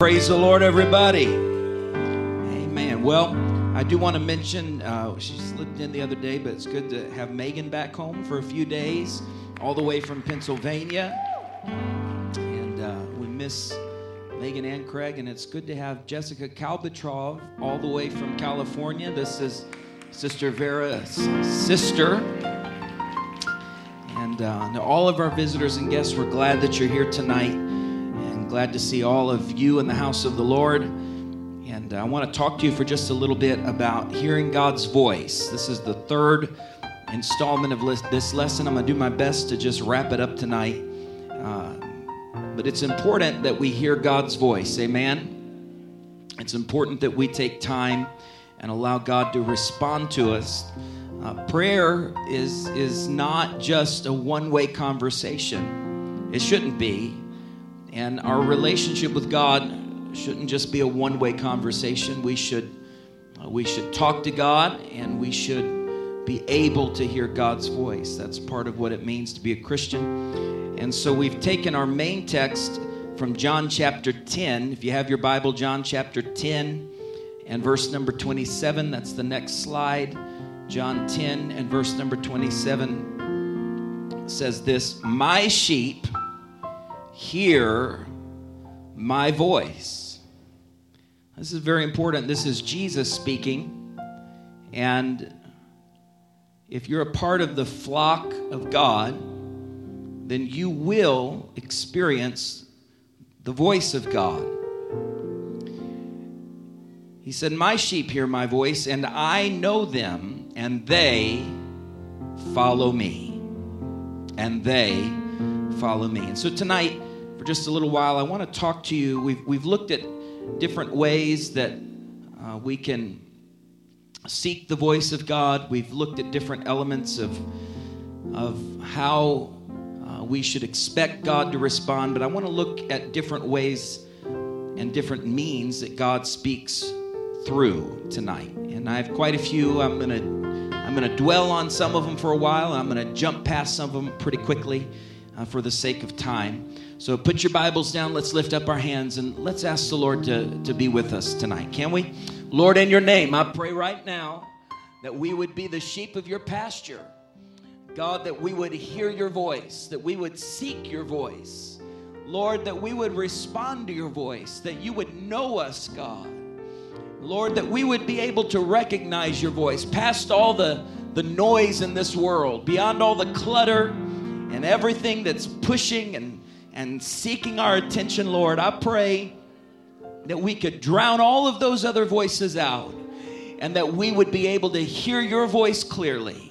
Praise the Lord, everybody. Amen. Well, I do want to mention, she slipped in the other day, but it's good to have Megan back home for a few days, all the way from Pennsylvania. And we miss Megan and Craig, and it's good to have Jessica Kalbatrov all the way from California. This is Sister Vera's sister. And all of our visitors and guests, we're glad that you're here tonight. Glad to see all of you in the house of the Lord. And I want to talk to you for just a little bit about hearing God's voice. This is the third installment of this lesson. I'm going to do my best to just wrap it up tonight. But it's important that we hear God's voice. Amen? It's important that we take time and allow God to respond to us. Prayer is not just a one-way conversation. It shouldn't be. And our relationship with God shouldn't just be a one-way conversation. We should talk to God, and we should be able to hear God's voice. That's part of what it means to be a Christian. And so we've taken our main text from John chapter 10. If you have your Bible, John chapter 10 and verse number 27. That's the next slide. John 10 and verse number 27 says this: "My sheep hear my voice." This is very important. This is Jesus speaking. And if you're a part of the flock of God, then you will experience the voice of God. He said, "My sheep hear my voice, and I know them, and they follow me." And they follow me. And so tonight, for just a little while, I want to talk to you. We've looked at different ways that we can seek the voice of God. We've looked at different elements of how we should expect God to respond. But I want to look at different ways and different means that God speaks through tonight. And I have quite a few. I'm going to dwell on some of them for a while. I'm going to jump past some of them pretty quickly for the sake of time. So put your Bibles down. Let's lift up our hands and let's ask the Lord to be with us tonight. Can we? Lord, in your name, I pray right now that we would be the sheep of your pasture. God, that we would hear your voice, that we would seek your voice. Lord, that we would respond to your voice, that you would know us, God. Lord, that we would be able to recognize your voice past all the noise in this world, beyond all the clutter and everything that's pushing and seeking our attention, Lord. I pray that we could drown all of those other voices out and that we would be able to hear your voice clearly.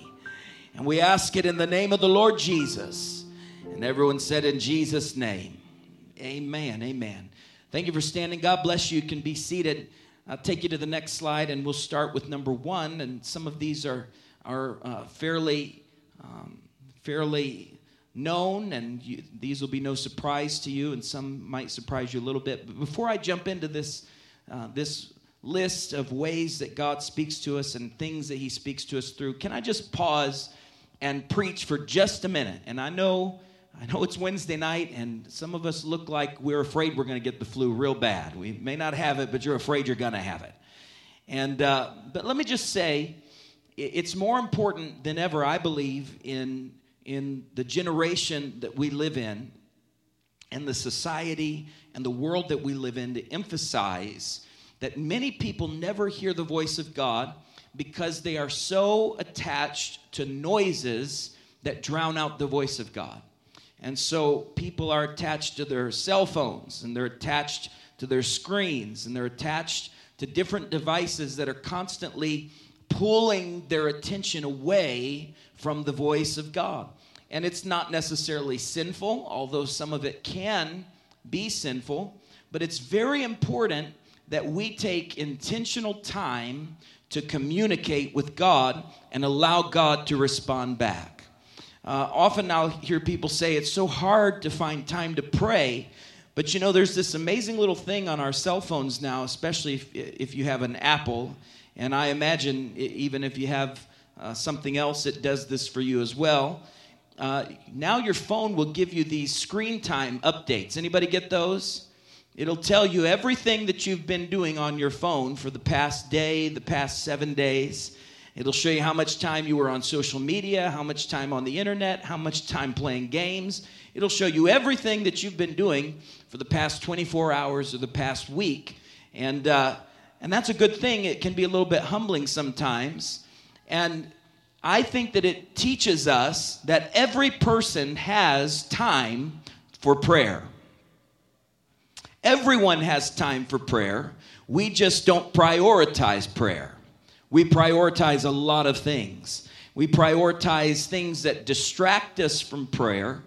And we ask it in the name of the Lord Jesus. And everyone said, in Jesus' name, amen, amen. Thank you for standing. God bless you. You can be seated. I'll take you to the next slide, and we'll start with number 1. And some of these are fairly known, and these will be no surprise to you, and some might surprise you a little bit. But before I jump into this list of ways that God speaks to us and things that he speaks to us through, can I just pause and preach for just a minute? And I know it's Wednesday night, and some of us look like we're afraid we're going to get the flu real bad. We may not have it, but you're afraid you're going to have it. And but let me just say, it's more important than ever, I believe, in the generation that we live in and the society and the world that we live in, to emphasize that many people never hear the voice of God because they are so attached to noises that drown out the voice of God. And so people are attached to their cell phones, and they're attached to their screens, and they're attached to different devices that are constantly pulling their attention away from the voice of God. And it's not necessarily sinful, although some of it can be sinful, but it's very important that we take intentional time to communicate with God and allow God to respond back. Often I'll hear people say, it's so hard to find time to pray, but you know, there's this amazing little thing on our cell phones now, especially if you have an Apple, and I imagine even if you have something else, it does this for you as well. Now your phone will give you these screen time updates. Anybody get those? It'll tell you everything that you've been doing on your phone for the past day, the past 7 days. It'll show you how much time you were on social media, how much time on the internet, how much time playing games. It'll show you everything that you've been doing for the past 24 hours or the past week. And that's a good thing. It can be a little bit humbling sometimes. And I think that it teaches us that every person has time for prayer. Everyone has time for prayer. We just don't prioritize prayer. We prioritize a lot of things. We prioritize things that distract us from prayer.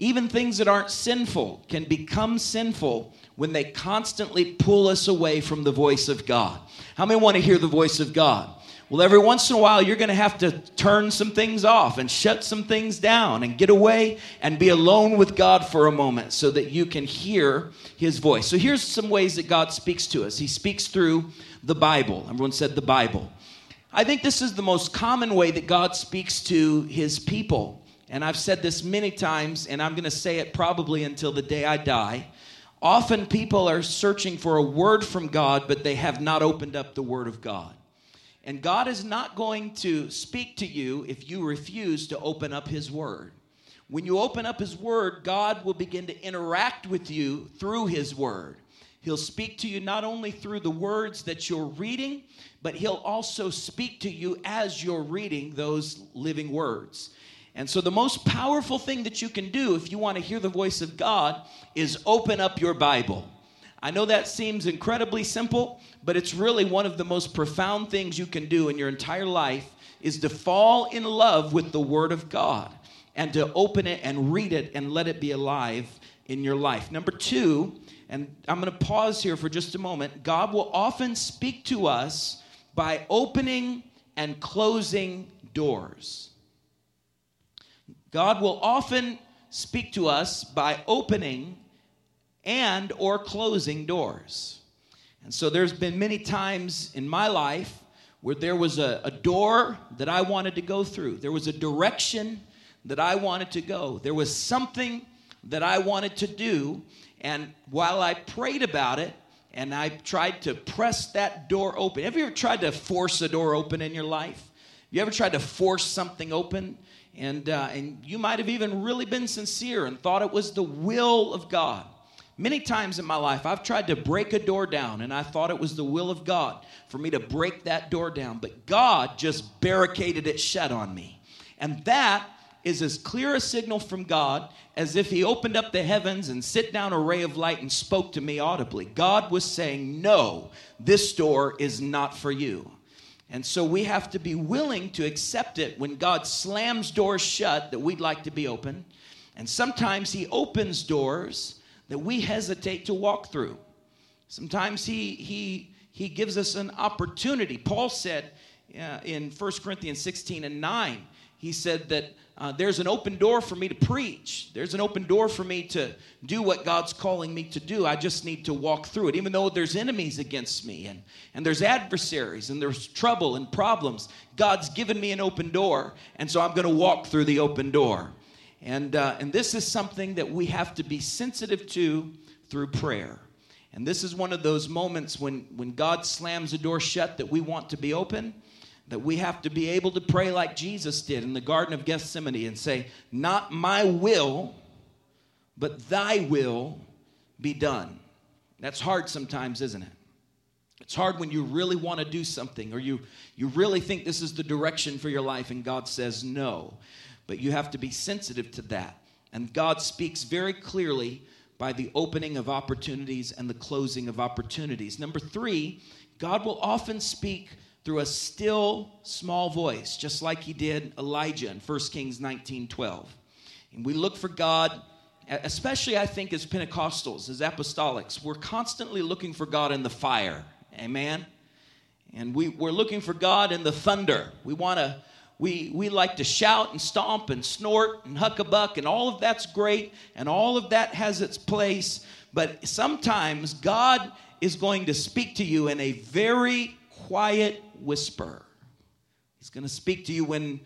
Even things that aren't sinful can become sinful when they constantly pull us away from the voice of God. How many want to hear the voice of God? Well, every once in a while, you're going to have to turn some things off and shut some things down and get away and be alone with God for a moment so that you can hear his voice. So here's some ways that God speaks to us. He speaks through the Bible. Everyone said the Bible. I think this is the most common way that God speaks to his people. And I've said this many times, and I'm going to say it probably until the day I die. Often people are searching for a word from God, but they have not opened up the word of God. And God is not going to speak to you if you refuse to open up his word. When you open up his word, God will begin to interact with you through his word. He'll speak to you not only through the words that you're reading, but he'll also speak to you as you're reading those living words. And so the most powerful thing that you can do if you want to hear the voice of God is open up your Bible. I know that seems incredibly simple, but it's really one of the most profound things you can do in your entire life is to fall in love with the Word of God and to open it and read it and let it be alive in your life. Number two, and I'm going to pause here for just a moment, God will often speak to us by opening and closing doors. God will often speak to us by opening and or closing doors. And so there's been many times in my life where there was a door that I wanted to go through. There was a direction that I wanted to go. There was something that I wanted to do. And while I prayed about it, and I tried to press that door open. Have you ever tried to force a door open in your life? You ever tried to force something open? And you might have even really been sincere and thought it was the will of God. Many times in my life, I've tried to break a door down, and I thought it was the will of God for me to break that door down. But God just barricaded it shut on me. And that is as clear a signal from God as if he opened up the heavens and sent down a ray of light and spoke to me audibly. God was saying, no, this door is not for you. And so we have to be willing to accept it when God slams doors shut that we'd like to be open. And sometimes he opens doors that we hesitate to walk through. Sometimes he gives us an opportunity. Paul said in 1 Corinthians 16 and 9, he said that there's an open door for me to preach. There's an open door for me to do what God's calling me to do. I just need to walk through it, even though there's enemies against me and there's adversaries and there's trouble and problems. God's given me an open door, and so I'm going to walk through the open door. And this is something that we have to be sensitive to through prayer. And this is one of those moments when God slams a door shut that we want to be open, that we have to be able to pray like Jesus did in the Garden of Gethsemane and say, not my will, but thy will be done. That's hard sometimes, isn't it? It's hard when you really want to do something or you really think this is the direction for your life and God says no. But you have to be sensitive to that. And God speaks very clearly by the opening of opportunities and the closing of opportunities. Number three, God will often speak through a still, small voice, just like he did Elijah in 1 Kings 19:12. And we look for God, especially I think as Pentecostals, as apostolics, we're constantly looking for God in the fire. Amen? And we're looking for God in the thunder. We want to... We like to shout and stomp and snort and huck a buck, and all of that's great, and all of that has its place. But sometimes God is going to speak to you in a very quiet whisper. He's going to speak to you when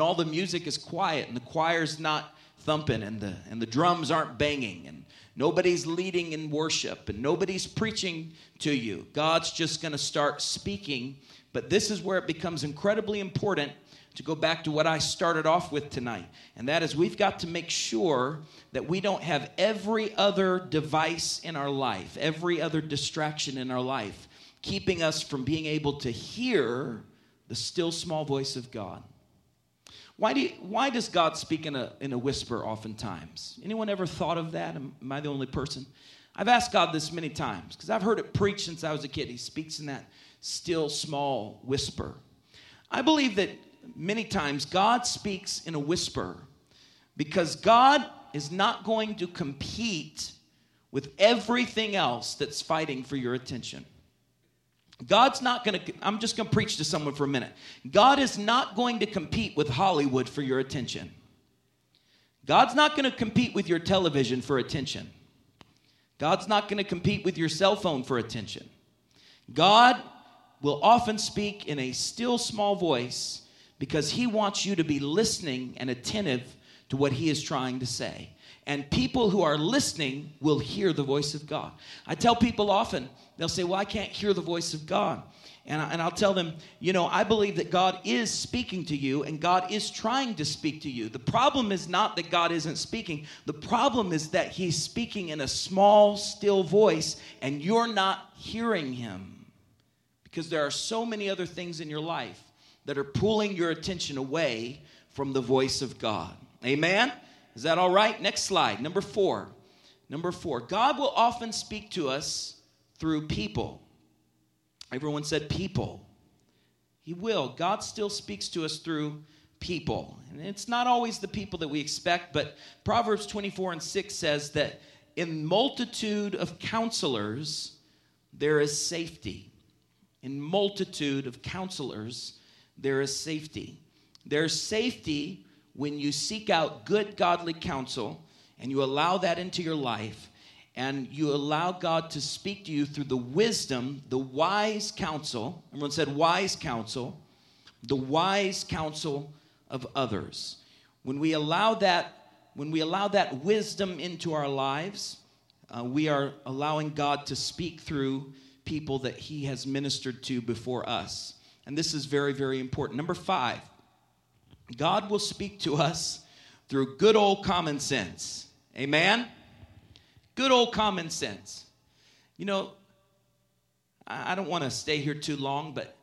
all the music is quiet and the choir's not thumping and the drums aren't banging and Nobody's leading in worship, and nobody's preaching to you. God's just going to start speaking. But this is where it becomes incredibly important to go back to what I started off with tonight, and that is we've got to make sure that we don't have every other device in our life, every other distraction in our life, keeping us from being able to hear the still small voice of God. Why does God speak in a whisper oftentimes? Anyone ever thought of that? Am I the only person? I've asked God this many times because I've heard it preached since I was a kid. He speaks in that still small whisper. I believe that many times God speaks in a whisper because God is not going to compete with everything else that's fighting for your attention. God's not going to, I'm just going to preach to someone for a minute. God is not going to compete with Hollywood for your attention. God's not going to compete with your television for attention. God's not going to compete with your cell phone for attention. God will often speak in a still small voice because he wants you to be listening and attentive to what he is trying to say. And people who are listening will hear the voice of God. I tell people often, they'll say, well, I can't hear the voice of God. And I'll tell them, you know, I believe that God is speaking to you and God is trying to speak to you. The problem is not that God isn't speaking. The problem is that he's speaking in a small, still voice and you're not hearing him because there are so many other things in your life that are pulling your attention away from the voice of God. Amen? Is that all right? Next slide. Number four. God will often speak to us through people. Everyone said people. He will. God still speaks to us through people. And it's not always the people that we expect, but Proverbs 24:6 says that in multitude of counselors, there is safety. In multitude of counselors, there is safety. There's safety when you seek out good, godly counsel and you allow that into your life and you allow God to speak to you through the wisdom, the wise counsel, everyone said wise counsel, the wise counsel of others. When we allow that wisdom into our lives, we are allowing God to speak through people that he has ministered to before us. And this is very, very important. Number five. God will speak to us through good old common sense. Amen? Good old common sense. You know, I don't want to stay here too long, but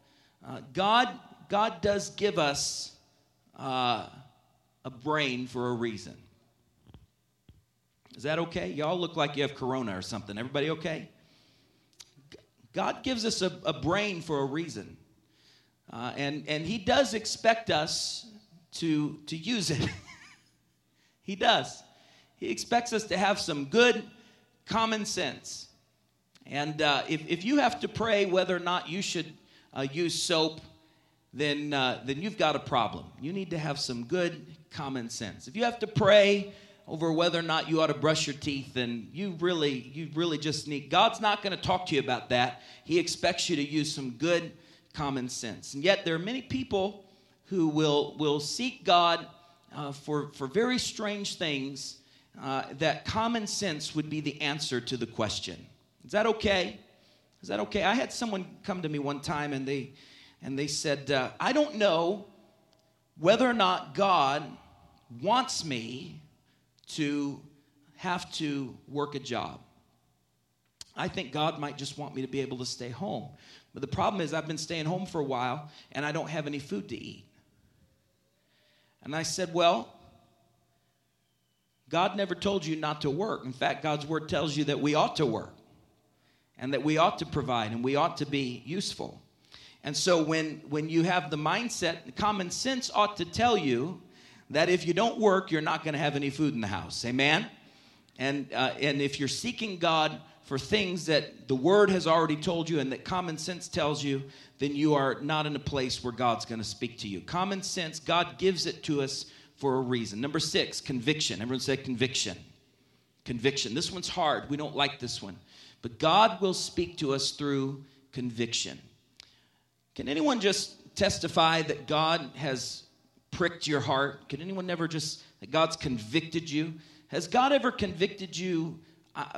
God does give us a brain for a reason. Is that okay? Y'all look like you have corona or something. Everybody okay? God gives us a brain for a reason. And he does expect us to use it. He does. He expects us to have some good common sense. And if you have to pray whether or not you should use soap, then you've got a problem. You need to have some good common sense. If you have to pray over whether or not you ought to brush your teeth, then you really just need. God's not going to talk to you about that. He expects you to use some good common sense. And yet there are many people who will seek God for very strange things that common sense would be the answer to the question. Is that okay? Is that okay? I had someone come to me one time and they said, I don't know whether or not God wants me to have to work a job. I think God might just want me to be able to stay home. But the problem is I've been staying home for a while and I don't have any food to eat. And I said, well, God never told you not to work. In fact, God's word tells you that we ought to work and that we ought to provide and we ought to be useful. And so when you have the mindset, common sense ought to tell you that if you don't work, you're not going to have any food in the house. Amen? And if you're seeking God for things that the word has already told you and that common sense tells you, then you are not in a place where God's going to speak to you. Common sense, God gives it to us for a reason. Number six, conviction. Everyone say conviction. Conviction. This one's hard. We don't like this one. But God will speak to us through conviction. Can anyone just testify that God has pricked your heart? Can anyone ever just, that God's convicted you? Has God ever convicted you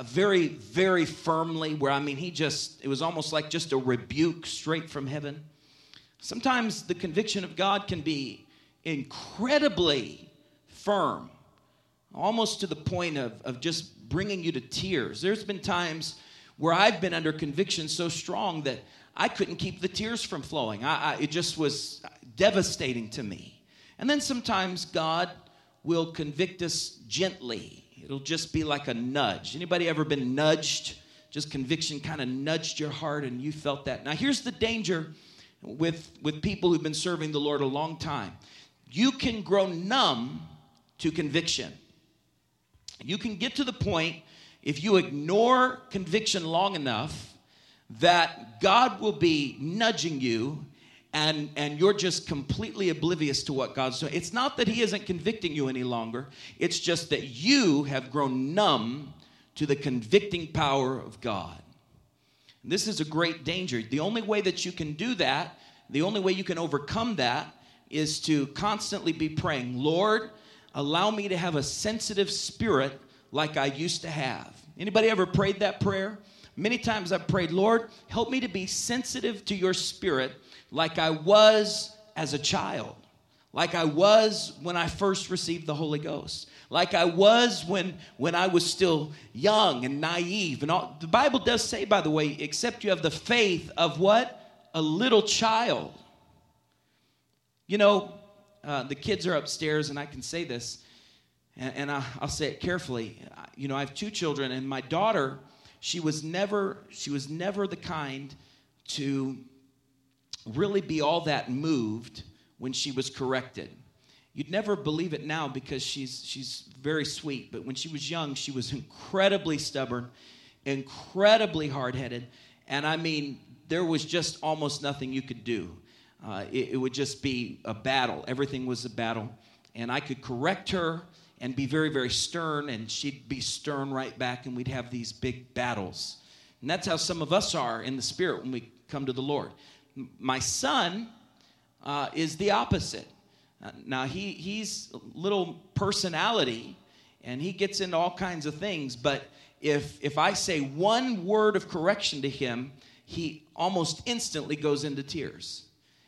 very, very firmly, where, I mean, it was almost like just a rebuke straight from heaven. Sometimes the conviction of God can be incredibly firm, almost to the point of just bringing you to tears. There's been times where I've been under conviction so strong that I couldn't keep the tears from flowing. It just was devastating to me. And then sometimes God will convict us gently. It'll just be like a nudge. Anybody ever been nudged? Just conviction kind of nudged your heart and you felt that. Now, here's the danger with people who've been serving the Lord a long time. You can grow numb to conviction. You can get to the point, if you ignore conviction long enough, that God will be nudging you and you're just completely oblivious to what God's doing. It's not that he isn't convicting you any longer. It's just that you have grown numb to the convicting power of God. And this is a great danger. The only way that you can do that, the only way you can overcome that, is to constantly be praying, Lord, allow me to have a sensitive spirit like I used to have. Anybody ever prayed that prayer? Many times I've prayed, Lord, help me to be sensitive to your spirit like I was as a child, like I was when I first received the Holy Ghost, like I was when I was still young and naive. And all. The Bible does say, by the way, except you have the faith of what? A little child. You know, the kids are upstairs, and I can say this, and I'll say it carefully. You know, I have two children, and my daughter, she was never the kind to really be all that moved when she was corrected. You'd never believe it now because she's very sweet, but when she was young, she was incredibly stubborn, incredibly hard-headed, and I mean, there was just almost nothing you could do. It would just be a battle. Everything was a battle, and I could correct her and be very, very stern, and she'd be stern right back, and we'd have these big battles. And that's how some of us are in the spirit when we come to the Lord. My son is the opposite. Now, he's a little personality, and he gets into all kinds of things, but if I say one word of correction to him, he almost instantly goes into tears.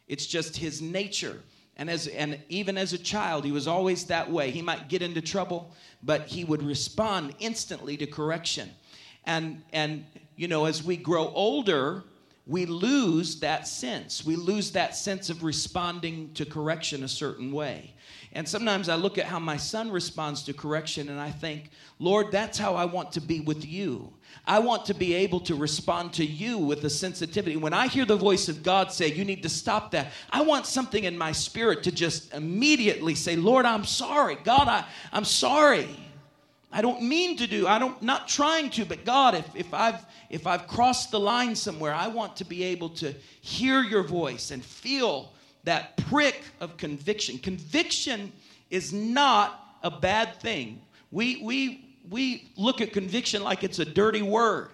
It's just his nature. And even as a child, he was always that way. He might get into trouble, but he would respond instantly to correction. And you know, as we grow older, we lose that sense. We lose that sense of responding to correction a certain way. And sometimes I look at how my son responds to correction, and I think, Lord, that's how I want to be with you. I want to be able to respond to you with a sensitivity. When I hear the voice of God say, you need to stop that, I want something in my spirit to just immediately say, Lord, I'm sorry. God, I'm sorry. I don't mean to do, not trying to, but God, if I've crossed the line somewhere, I want to be able to hear your voice and feel that prick of conviction. Conviction is not a bad thing. We look at conviction like it's a dirty word,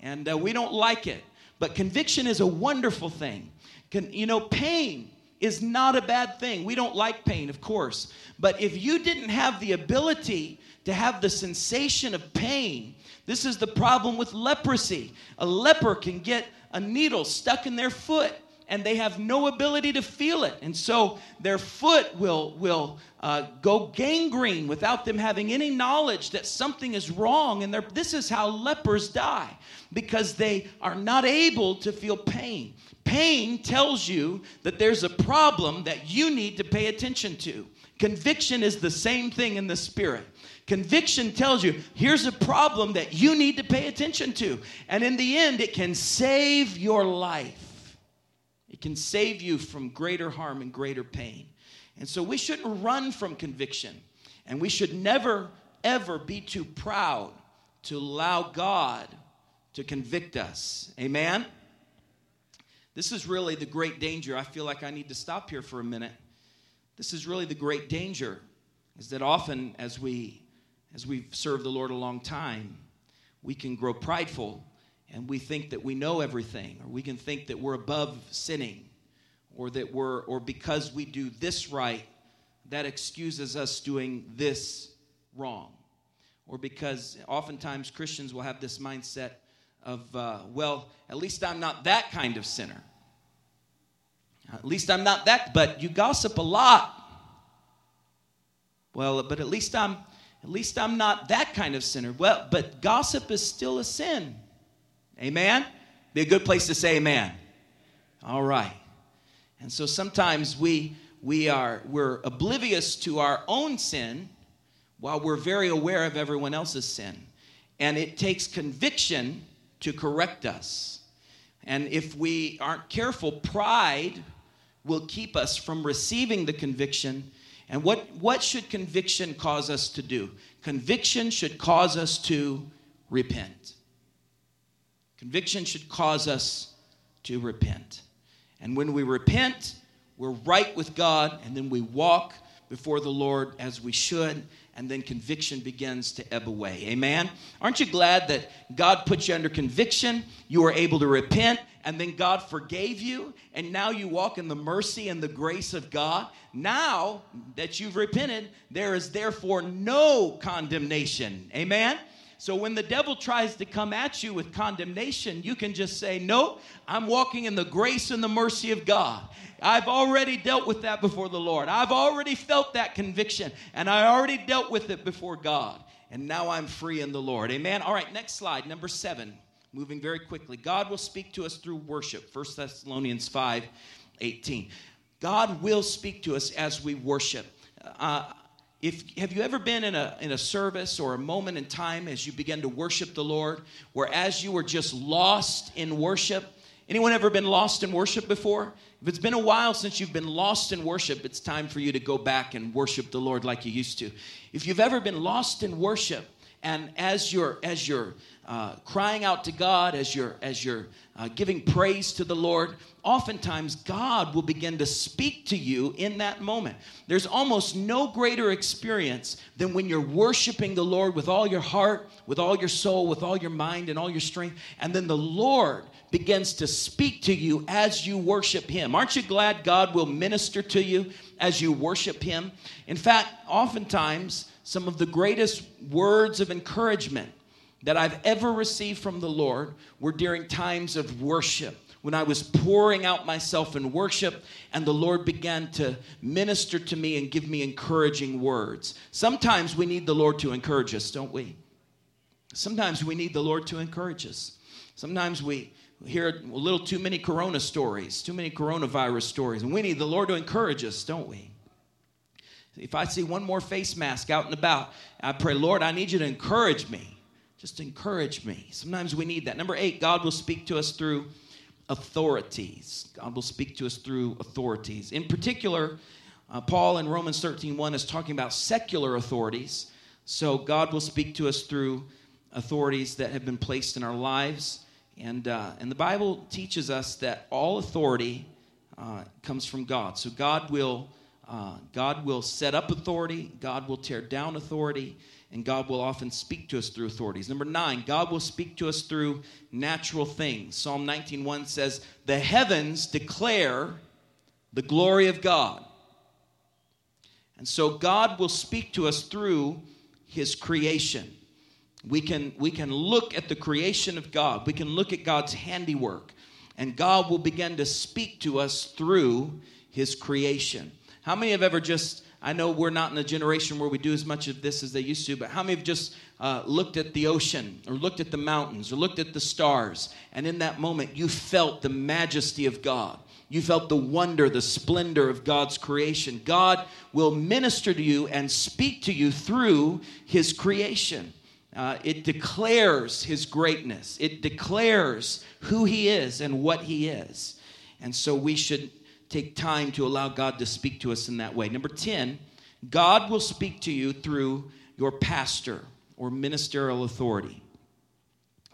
and we don't like it. But conviction is a wonderful thing. Pain is not a bad thing. We don't like pain, of course. But if you didn't have the ability to have the sensation of pain. This is the problem with leprosy. A leper can get a needle stuck in their foot, and they have no ability to feel it. And so their foot will go gangrene without them having any knowledge that something is wrong. And this is how lepers die, because they are not able to feel pain. Pain tells you that there's a problem that you need to pay attention to. Conviction is the same thing in the spirit. Conviction tells you, here's a problem that you need to pay attention to. And in the end, it can save your life. It can save you from greater harm and greater pain. And so we shouldn't run from conviction. And we should never, ever be too proud to allow God to convict us. Amen? This is really the great danger. I feel like I need to stop here for a minute. This is really the great danger, is that often as we've served the Lord a long time, we can grow prideful, and we think that we know everything, or we can think that we're above sinning, or because we do this right, that excuses us doing this wrong. or because oftentimes Christians will have this mindset of, well, at least I'm not that kind of sinner. At least I'm not that, but you gossip a lot. Well, but at least I'm not that kind of sinner. Well, but gossip is still a sin. Amen? Be a good place to say amen. All right. And so sometimes we're oblivious to our own sin while we're very aware of everyone else's sin. And it takes conviction to correct us. And if we aren't careful, pride will keep us from receiving the conviction. And what should conviction cause us to do? Conviction should cause us to repent. Conviction should cause us to repent. And when we repent, we're right with God, and then we walk before the Lord as we should, and then conviction begins to ebb away. Amen? Aren't you glad that God put you under conviction, you were able to repent, and then God forgave you, and now you walk in the mercy and the grace of God? Now that you've repented, there is therefore no condemnation. Amen? So when the devil tries to come at you with condemnation, you can just say, no, I'm walking in the grace and the mercy of God. I've already dealt with that before the Lord. I've already felt that conviction, and I already dealt with it before God. And now I'm free in the Lord. Amen? All right, next slide, number 7, moving very quickly. God will speak to us through worship, 1 Thessalonians 5:18. God will speak to us as we worship. Have you ever been in a service or a moment in time as you began to worship the Lord, where as you were just lost in worship? Anyone ever been lost in worship before? If it's been a while since you've been lost in worship, it's time for you to go back and worship the Lord like you used to. If you've ever been lost in worship, and as you're crying out to God, as you're giving praise to the Lord, oftentimes God will begin to speak to you in that moment. There's almost no greater experience than when you're worshiping the Lord with all your heart, with all your soul, with all your mind, and all your strength. And then the Lord begins to speak to you as you worship Him. Aren't you glad God will minister to you as you worship Him? In fact, oftentimes, some of the greatest words of encouragement that I've ever received from the Lord were during times of worship, when I was pouring out myself in worship, and the Lord began to minister to me and give me encouraging words. Sometimes we need the Lord to encourage us, don't we? Sometimes we need the Lord to encourage us. Sometimes we hear a little too many corona stories, too many coronavirus stories, and we need the Lord to encourage us, don't we? If I see one more face mask out and about, I pray, Lord, I need you to encourage me. Just encourage me. Sometimes we need that. Number 8, God will speak to us through authorities. God will speak to us through authorities. In particular, Paul in Romans 13:1 is talking about secular authorities. So God will speak to us through authorities that have been placed in our lives. And the Bible teaches us that all authority comes from God. So God will set up authority, God will tear down authority, and God will often speak to us through authorities. Number 9, God will speak to us through natural things. Psalm 19:1 says, the heavens declare the glory of God. And so God will speak to us through His creation. We can look at the creation of God. We can look at God's handiwork, and God will begin to speak to us through His creation. How many have ever just, I know we're not in a generation where we do as much of this as they used to, but how many have just looked at the ocean, or looked at the mountains, or looked at the stars, and in that moment you felt the majesty of God? You felt the wonder, the splendor of God's creation. God will minister to you and speak to you through His creation. It declares His greatness. It declares who He is and what He is. And so we should take time to allow God to speak to us in that way. Number 10, God will speak to you through your pastor or ministerial authority.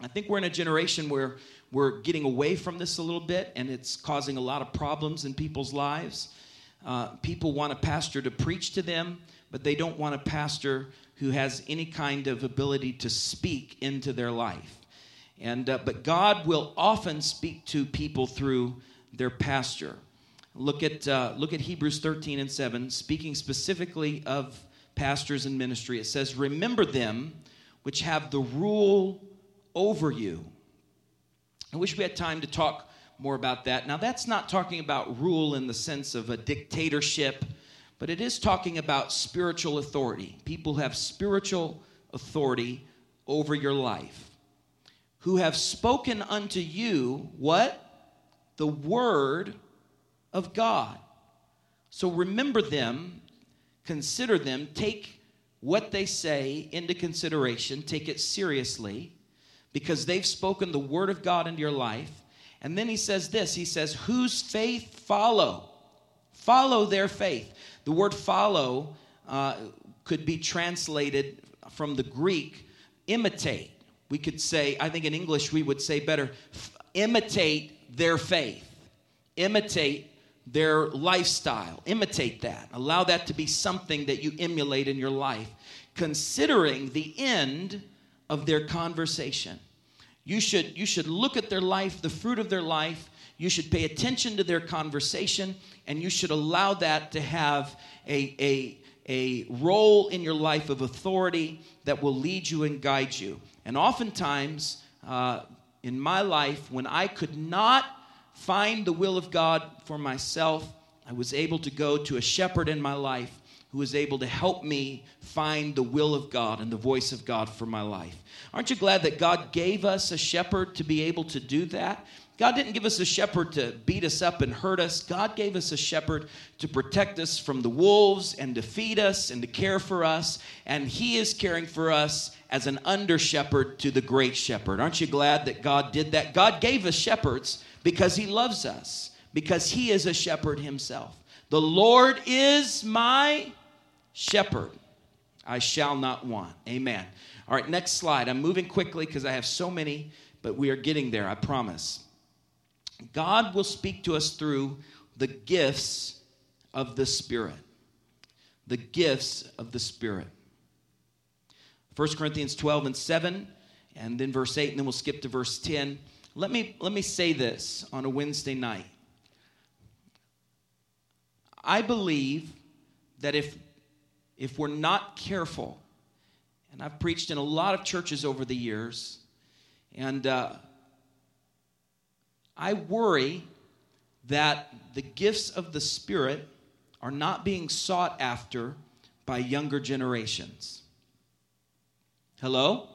I think we're in a generation where we're getting away from this a little bit, and it's causing a lot of problems in people's lives. People want a pastor to preach to them, but they don't want a pastor who has any kind of ability to speak into their life. But God will often speak to people through their pastor. Look at Hebrews 13:7, speaking specifically of pastors and ministry. It says, remember them which have the rule over you. I wish we had time to talk more about that. Now, that's not talking about rule in the sense of a dictatorship, but it is talking about spiritual authority. People have spiritual authority over your life, who have spoken unto you, what? The word of God. So remember them, consider them, take what they say into consideration, take it seriously, because they've spoken the word of God into your life. And then he says this, he says, whose faith follow? Follow their faith. The word follow could be translated from the Greek, imitate. We could say, I think in English we would say better, imitate their faith. Imitate their lifestyle. Imitate that. Allow that to be something that you emulate in your life. Considering the end of their conversation. You should look at their life, the fruit of their life. You should pay attention to their conversation, and you should allow that to have a role in your life of authority that will lead you and guide you. And oftentimes, in my life, when I could not find the will of God for myself, I was able to go to a shepherd in my life who was able to help me find the will of God and the voice of God for my life. Aren't you glad that God gave us a shepherd to be able to do that? God didn't give us a shepherd to beat us up and hurt us. God gave us a shepherd to protect us from the wolves and to feed us and to care for us. And he is caring for us as an under-shepherd to the great shepherd. Aren't you glad that God did that? God gave us shepherds because he loves us, because he is a shepherd himself. The Lord is my shepherd. I shall not want. Amen. All right, next slide. I'm moving quickly because I have so many, but we are getting there, I promise. God will speak to us through the gifts of the Spirit. The gifts of the Spirit. 1 Corinthians 12 and 7, and then verse 8, and then we'll skip to verse 10. Let me say this on a Wednesday night. I believe that if we're not careful, and I've preached in a lot of churches over the years, and I worry that the gifts of the Spirit are not being sought after by younger generations. Hello?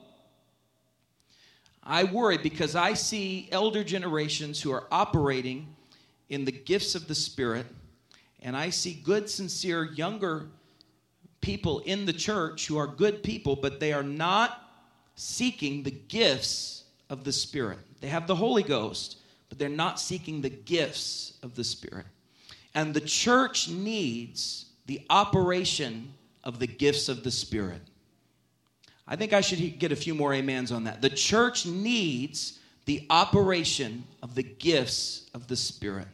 I worry because I see elder generations who are operating in the gifts of the Spirit, and I see good, sincere, younger people in the church who are good people, but they are not seeking the gifts of the Spirit. They have the Holy Ghost, but they're not seeking the gifts of the Spirit. And the church needs the operation of the gifts of the Spirit. I think I should get a few more amens on that. The church needs the operation of the gifts of the Spirit.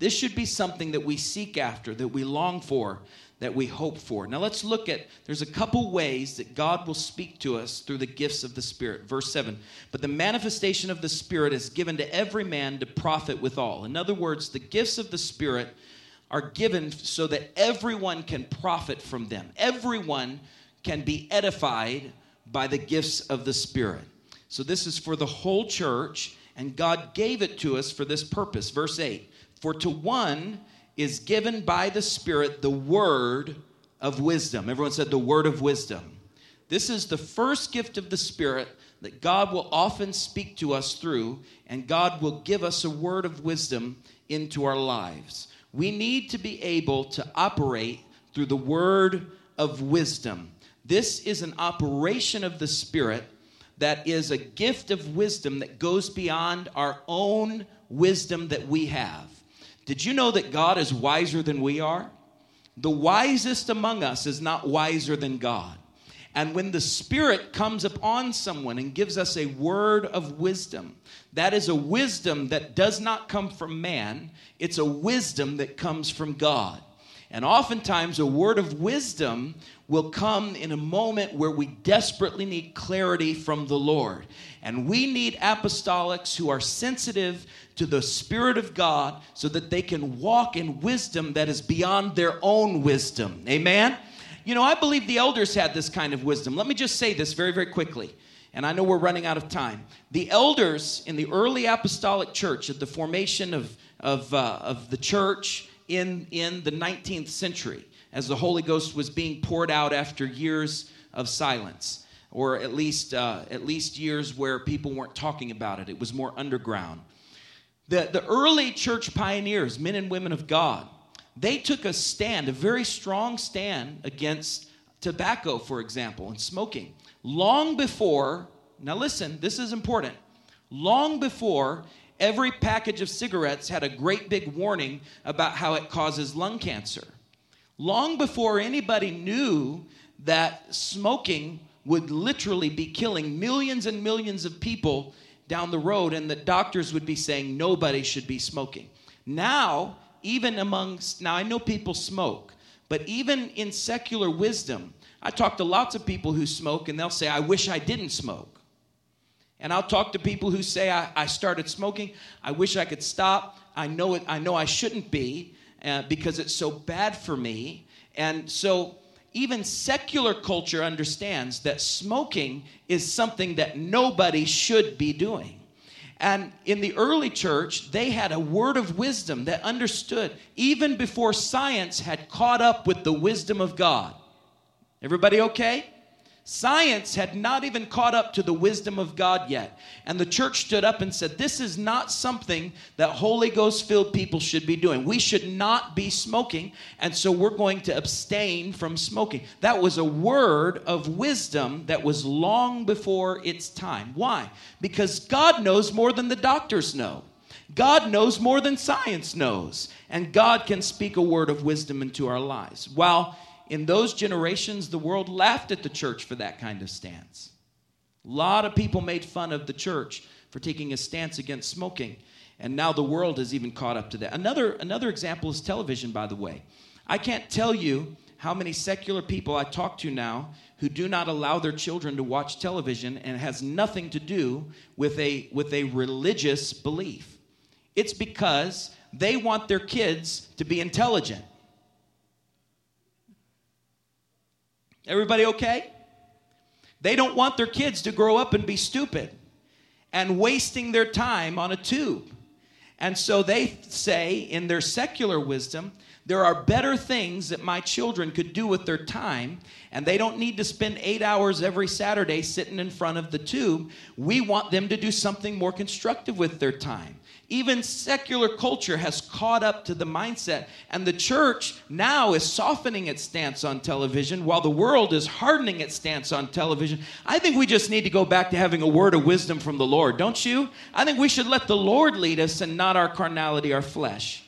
This should be something that we seek after, that we long for, that we hope for. Now let's look at, there's a couple ways that God will speak to us through the gifts of the Spirit. Verse 7, but the manifestation of the Spirit is given to every man to profit withal. In other words, the gifts of the Spirit are given so that everyone can profit from them. Everyone can be edified by the gifts of the Spirit. So this is for the whole church, and God gave it to us for this purpose. Verse 8. For to one is given by the Spirit the word of wisdom. Everyone said the word of wisdom. This is the first gift of the Spirit that God will often speak to us through, and God will give us a word of wisdom into our lives. We need to be able to operate through the word of wisdom. This is an operation of the Spirit that is a gift of wisdom that goes beyond our own wisdom that we have. Did you know that God is wiser than we are? The wisest among us is not wiser than God. And when the Spirit comes upon someone and gives us a word of wisdom, that is a wisdom that does not come from man. It's a wisdom that comes from God. And oftentimes a word of wisdom will come in a moment where we desperately need clarity from the Lord. And we need apostolics who are sensitive to the Spirit of God so that they can walk in wisdom that is beyond their own wisdom. Amen? You know, I believe the elders had this kind of wisdom. Let me just say this very, very quickly. And I know we're running out of time. The elders in the early apostolic church at the formation of the church in the 19th century, as the Holy Ghost was being poured out after years of silence, or at least years where people weren't talking about it. It was more underground. The early church pioneers, men and women of God, they took a stand, a very strong stand against tobacco, for example, and smoking. Long before, now listen, this is important, long before every package of cigarettes had a great big warning about how it causes lung cancer. Long before anybody knew that smoking would literally be killing millions and millions of people down the road, and that doctors would be saying nobody should be smoking. Now, even amongst, now I know people smoke, but even in secular wisdom, I talk to lots of people who smoke, and they'll say, I wish I didn't smoke. And I'll talk to people who say, I started smoking. I wish I could stop. I know I shouldn't be because it's so bad for me. And so even secular culture understands that smoking is something that nobody should be doing. And in the early church, they had a word of wisdom that understood even before science had caught up with the wisdom of God. Everybody okay? Science had not even caught up to the wisdom of God yet. And the church stood up and said, this is not something that Holy Ghost-filled people should be doing. We should not be smoking, and so we're going to abstain from smoking. That was a word of wisdom that was long before its time. Why? Because God knows more than the doctors know. God knows more than science knows. And God can speak a word of wisdom into our lives. While in those generations, the world laughed at the church for that kind of stance. A lot of people made fun of the church for taking a stance against smoking, and now the world has even caught up to that. Another example is television, by the way. I can't tell you how many secular people I talk to now who do not allow their children to watch television, and it has nothing to do with a religious belief. It's because they want their kids to be intelligent. Everybody okay? They don't want their kids to grow up and be stupid and wasting their time on a tube. And so they say in their secular wisdom, there are better things that my children could do with their time, and they don't need to spend 8 hours every Saturday sitting in front of the tube. We want them to do something more constructive with their time. Even secular culture has caught up to the mindset, and the church now is softening its stance on television while the world is hardening its stance on television. I think we just need to go back to having a word of wisdom from the Lord, don't you? I think we should let the Lord lead us and not our carnality, our flesh.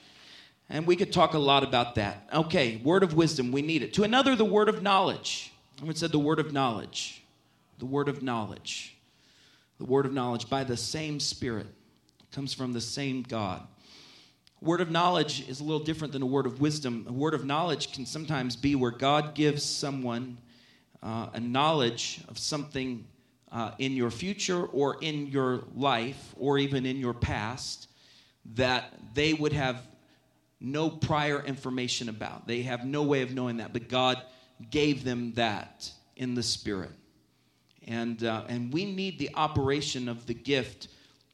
And we could talk a lot about that. Okay, word of wisdom, we need it. To another, the word of knowledge. Someone said the word of knowledge. The word of knowledge. The word of knowledge by the same Spirit. Comes from the same God. Word of knowledge is a little different than a word of wisdom. A word of knowledge can sometimes be where God gives someone a knowledge of something in your future or in your life or even in your past that they would have no prior information about. They have no way of knowing that, but God gave them that in the Spirit. And we need the operation of the gift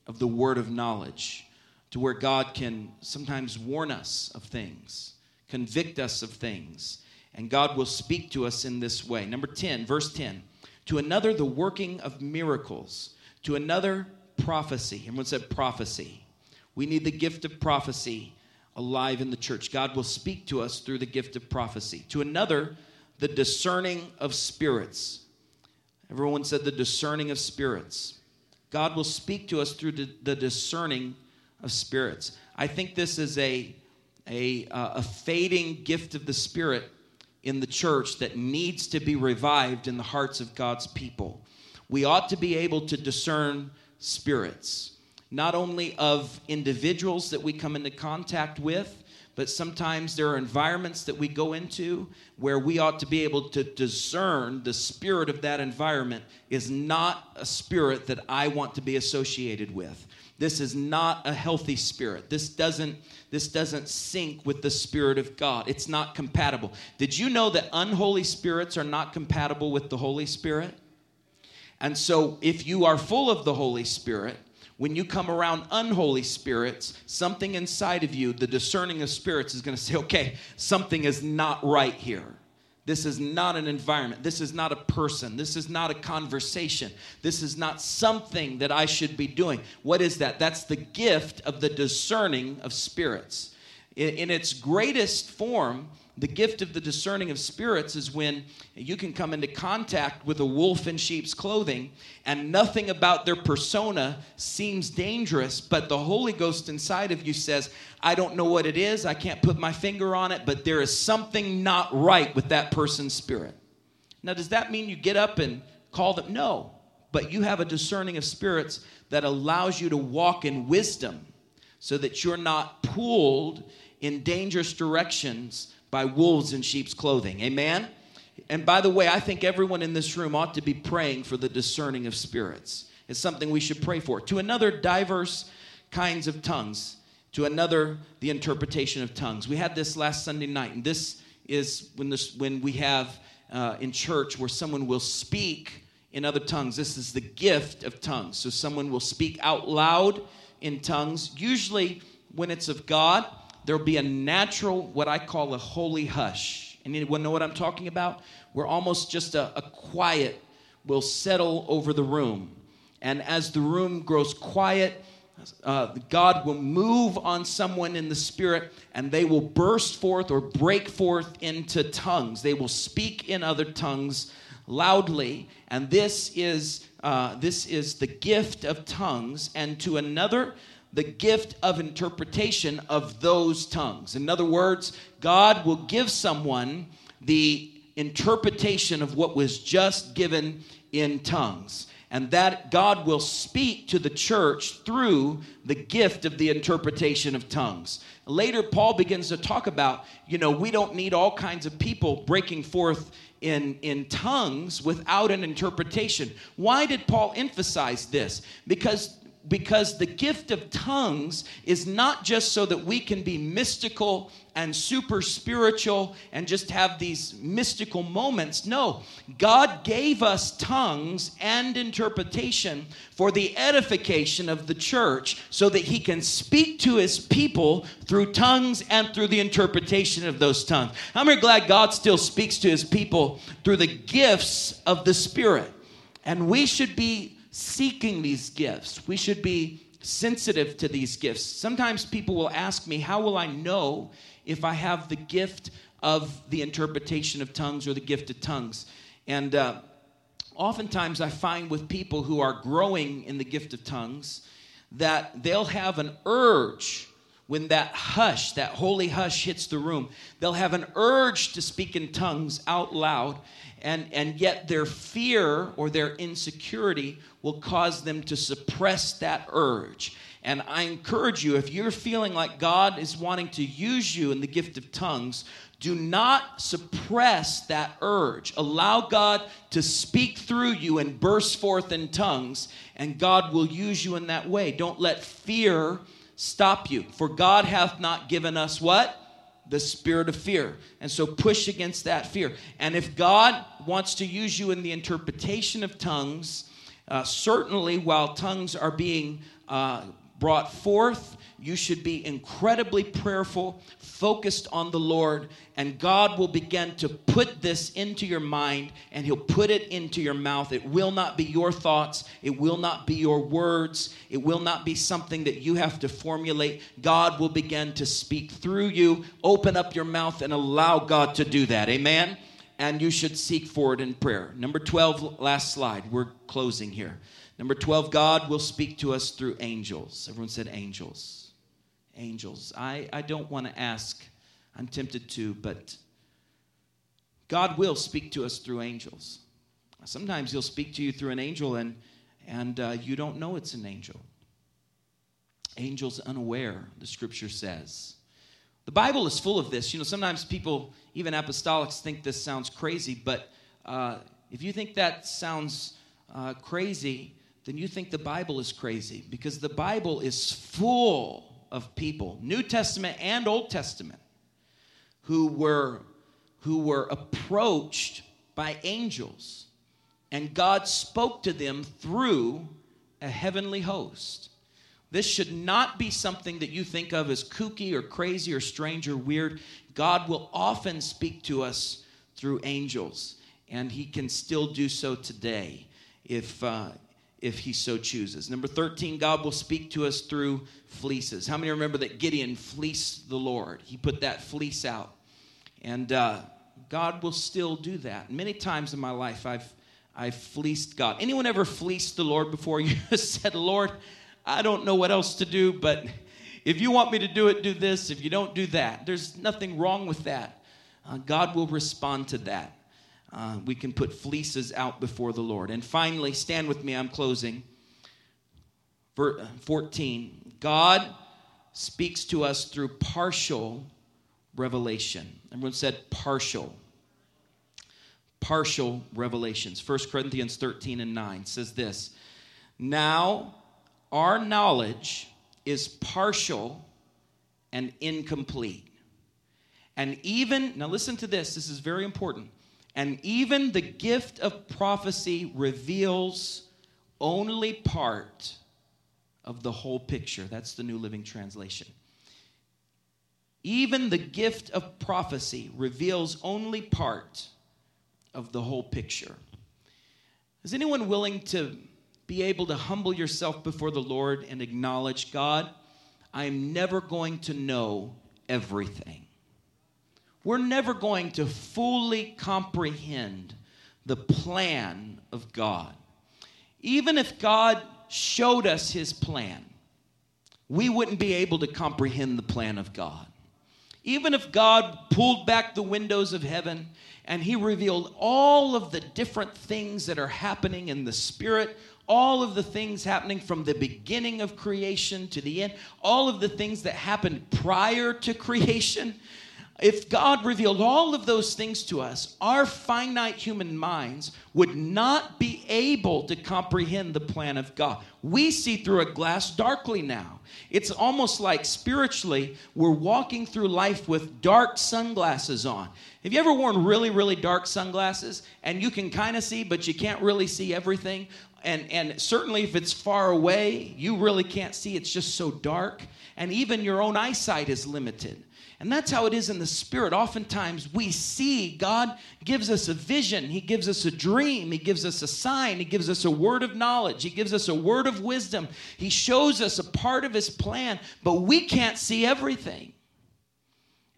of the word of knowledge, to where God can sometimes warn us of things, convict us of things, and God will speak to us in this way. Number 10, verse 10, to another the working of miracles, to another prophecy. Everyone said prophecy. We need the gift of prophecy alive in the church. God will speak to us through the gift of prophecy. To another, the discerning of spirits. Everyone said the discerning of spirits. God will speak to us through the discerning of spirits. I think this is a fading gift of the Spirit in the church that needs to be revived in the hearts of God's people. We ought to be able to discern spirits, not only of individuals that we come into contact with, but sometimes there are environments that we go into where we ought to be able to discern the spirit of that environment is not a spirit that I want to be associated with. This is not a healthy spirit. This doesn't sync with the Spirit of God. It's not compatible. Did you know that unholy spirits are not compatible with the Holy Spirit? And so if you are full of the Holy Spirit, when you come around unholy spirits, something inside of you, the discerning of spirits, is going to say, okay, something is not right here. This is not an environment. This is not a person. This is not a conversation. This is not something that I should be doing. What is that? That's the gift of the discerning of spirits. In its greatest form, the gift of the discerning of spirits is when you can come into contact with a wolf in sheep's clothing and nothing about their persona seems dangerous, but the Holy Ghost inside of you says, I don't know what it is, I can't put my finger on it, but there is something not right with that person's spirit. Now, does that mean you get up and call them? No, but you have a discerning of spirits that allows you to walk in wisdom so that you're not pulled in dangerous directions by wolves in sheep's clothing. Amen? And by the way, I think everyone in this room ought to be praying for the discerning of spirits. It's something we should pray for. To another, diverse kinds of tongues. To another, the interpretation of tongues. We had this last Sunday night, and this is when we have in church where someone will speak in other tongues. This is the gift of tongues. So someone will speak out loud in tongues. Usually, when it's of God, there'll be a natural, what I call a holy hush. And anyone know what I'm talking about? Where almost just a quiet will settle over the room. And as the room grows quiet, God will move on someone in the spirit, and they will burst forth or break forth into tongues. They will speak in other tongues loudly. And this is the gift of tongues. And to another, the gift of interpretation of those tongues. In other words, God will give someone the interpretation of what was just given in tongues. And that God will speak to the church through the gift of the interpretation of tongues. Later, Paul begins to talk about, we don't need all kinds of people breaking forth in tongues without an interpretation. Why did Paul emphasize this? Because the gift of tongues is not just so that we can be mystical and super spiritual and just have these mystical moments. No, God gave us tongues and interpretation for the edification of the church so that he can speak to his people through tongues and through the interpretation of those tongues. How many are glad God still speaks to his people through the gifts of the Spirit? And we should be seeking these gifts. We should be sensitive to these gifts. Sometimes people will ask me, how will I know if I have the gift of the interpretation of tongues or the gift of tongues? And oftentimes I find with people who are growing in the gift of tongues that they'll have an urge when that hush, that holy hush hits the room, they'll have an urge to speak in tongues out loud, and yet their fear or their insecurity will cause them to suppress that urge. And I encourage you, if you're feeling like God is wanting to use you in the gift of tongues, do not suppress that urge. Allow God to speak through you and burst forth in tongues, and God will use you in that way. Don't let fear stop you. For God hath not given us what? The spirit of fear. And so push against that fear. And if God wants to use you in the interpretation of tongues, certainly while tongues are being brought forth, you should be incredibly prayerful, focused on the Lord, and God will begin to put this into your mind, and he'll put it into your mouth. It will not be your thoughts. It will not be your words. It will not be something that you have to formulate. God will begin to speak through you. Open up your mouth and allow God to do that. Amen? And you should seek for it in prayer. Number 12, last slide. We're closing here. Number 12, God will speak to us through angels. Everyone said angels. Angels. I don't want to ask. I'm tempted to, but God will speak to us through angels. Sometimes he'll speak to you through an angel, and you don't know it's an angel. Angels unaware, the scripture says. The Bible is full of this. Sometimes people, even apostolics, think this sounds crazy, but if you think that sounds crazy, then you think the Bible is crazy, because the Bible is full of people, New Testament and Old Testament, who were approached by angels, and God spoke to them through a heavenly host. This should not be something that you think of as kooky or crazy or strange or weird. God will often speak to us through angels, and he can still do so today if he so chooses. Number 13, God will speak to us through fleeces. How many remember that Gideon fleeced the Lord? He put that fleece out, and God will still do that. Many times in my life, I've fleeced God. Anyone ever fleeced the Lord before? You said, Lord, I don't know what else to do, but if you want me to do it, do this. If you don't, do that. There's nothing wrong with that. God will respond to that. We can put fleeces out before the Lord. And finally, stand with me, I'm closing. Verse 14, God speaks to us through partial revelation. Everyone said partial. Partial revelations. 1 Corinthians 13:9 says this, now our knowledge is partial and incomplete. And even, now listen to this, this is very important. And even the gift of prophecy reveals only part of the whole picture. That's the New Living Translation. Even the gift of prophecy reveals only part of the whole picture. Is anyone willing to be able to humble yourself before the Lord and acknowledge, God, I am never going to know everything. We're never going to fully comprehend the plan of God. Even if God showed us his plan, we wouldn't be able to comprehend the plan of God. Even if God pulled back the windows of heaven and he revealed all of the different things that are happening in the Spirit, all of the things happening from the beginning of creation to the end, all of the things that happened prior to creation, if God revealed all of those things to us, our finite human minds would not be able to comprehend the plan of God. We see through a glass darkly now. It's almost like spiritually we're walking through life with dark sunglasses on. Have you ever worn really, really dark sunglasses and you can kind of see, but you can't really see everything? And certainly if it's far away, you really can't see. It's just so dark. And even your own eyesight is limited. And that's how it is in the Spirit. Oftentimes we see God gives us a vision. He gives us a dream. He gives us a sign. He gives us a word of knowledge. He gives us a word of wisdom. He shows us a part of his plan, but we can't see everything.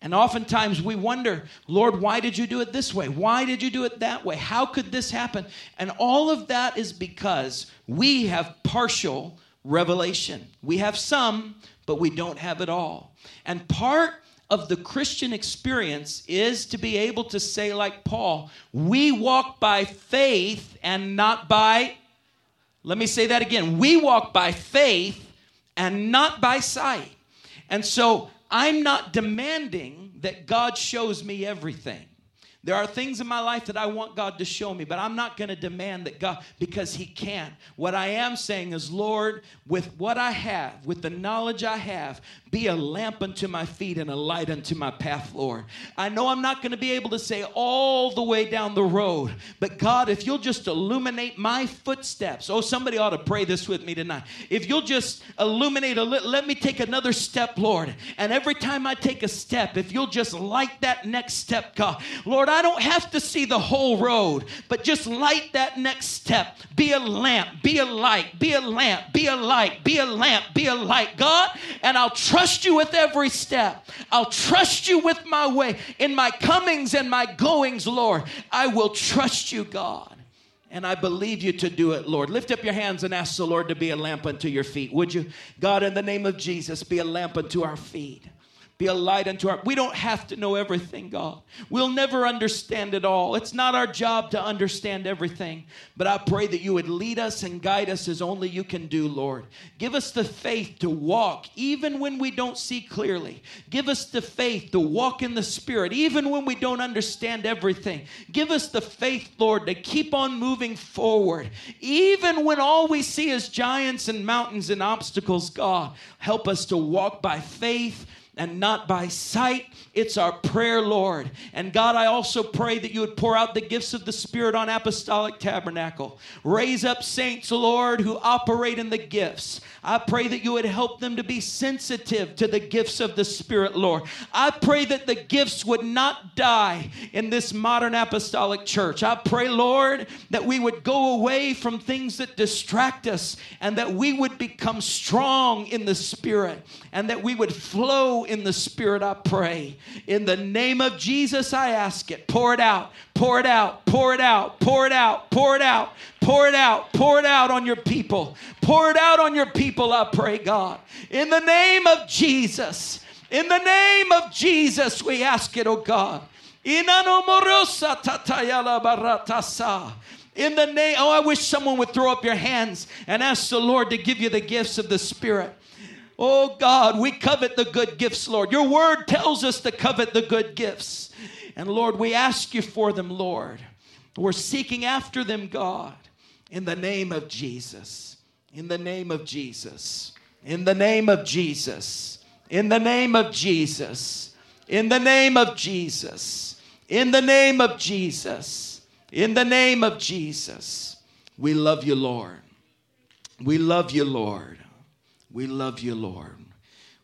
And oftentimes we wonder, Lord, why did you do it this way? Why did you do it that way? How could this happen? And all of that is because we have partial revelation. We have some, but we don't have it all. And part of the Christian experience is to be able to say, like Paul, we walk by faith and not by, let me say that again, we walk by faith and not by sight. And so I'm not demanding that God shows me everything. There are things in my life that I want God to show me, but I'm not going to demand that God, because he can't. What I am saying is, Lord, with what I have, with the knowledge I have, be a lamp unto my feet and a light unto my path, Lord. I know I'm not going to be able to say all the way down the road, but God, if you'll just illuminate my footsteps. Oh, somebody ought to pray this with me tonight. If you'll just illuminate, let me take another step, Lord. And every time I take a step, if you'll just light that next step, God. Lord, I don't have to see the whole road, but just light that next step. Be a lamp, be a light, be a lamp, be a light, be a lamp, be a light, God. And I'll trust you with every step. I'll trust you with my way. In my comings and my goings, Lord, I will trust you, God. And I believe you to do it, Lord. Lift up your hands and ask the Lord to be a lamp unto your feet, would you? God, in the name of Jesus, be a lamp unto our feet. Be a light unto our... We don't have to know everything, God. We'll never understand it all. It's not our job to understand everything. But I pray that you would lead us and guide us as only you can do, Lord. Give us the faith to walk even when we don't see clearly. Give us the faith to walk in the Spirit even when we don't understand everything. Give us the faith, Lord, to keep on moving forward. Even when all we see is giants and mountains and obstacles, God, help us to walk by faith and not by sight. It's our prayer, Lord. And God, I also pray that you would pour out the gifts of the Spirit on Apostolic Tabernacle. Raise up saints, Lord, who operate in the gifts. I pray that you would help them to be sensitive to the gifts of the Spirit, Lord. I pray that the gifts would not die in this modern apostolic church. I pray, Lord, that we would go away from things that distract us and that we would become strong in the Spirit and that we would flow in the Spirit, I pray. In the name of Jesus, I ask it. Pour it out. Pour it out. Pour it out. Pour it out. Pour it out. Pour it out. Pour it out on your people. Pour it out on your people, I pray, God. In the name of Jesus. In the name of Jesus, we ask it, oh God. In the name... Oh, I wish someone would throw up your hands and ask the Lord to give you the gifts of the Spirit. Oh, God, we covet the good gifts, Lord. Your word tells us to covet the good gifts. And, Lord, we ask you for them, Lord. We're seeking after them, God, in the name of Jesus. In the name of Jesus. In the name of Jesus. In the name of Jesus. In the name of Jesus. In the name of Jesus. In the name of Jesus. We love you, Lord. We love you, Lord. We love you, Lord.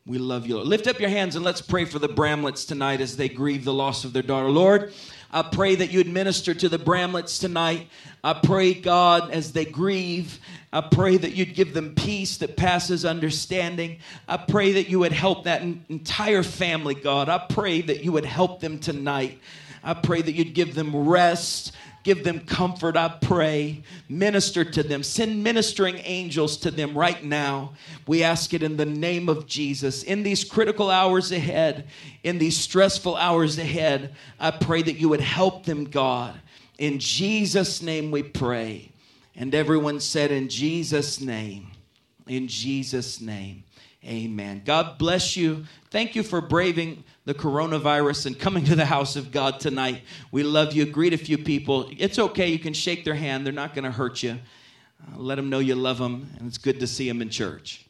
We love you, Lord. Lift up your hands and let's pray for the Bramlets tonight as they grieve the loss of their daughter. Lord, I pray that you'd minister to the Bramlets tonight. I pray, God, as they grieve, I pray that you'd give them peace that passes understanding. I pray that you would help that entire family, God. I pray that you would help them tonight. I pray that you'd give them rest. Give them comfort, I pray. Minister to them. Send ministering angels to them right now. We ask it in the name of Jesus. In these critical hours ahead, in these stressful hours ahead, I pray that you would help them, God. In Jesus' name we pray. And everyone said, in Jesus' name. In Jesus' name. Amen. God bless you. Thank you for braving the coronavirus and coming to the house of God tonight. We love you. Greet a few people. It's okay. You can shake their hand. They're not going to hurt you. Let them know you love them, and it's good to see them in church.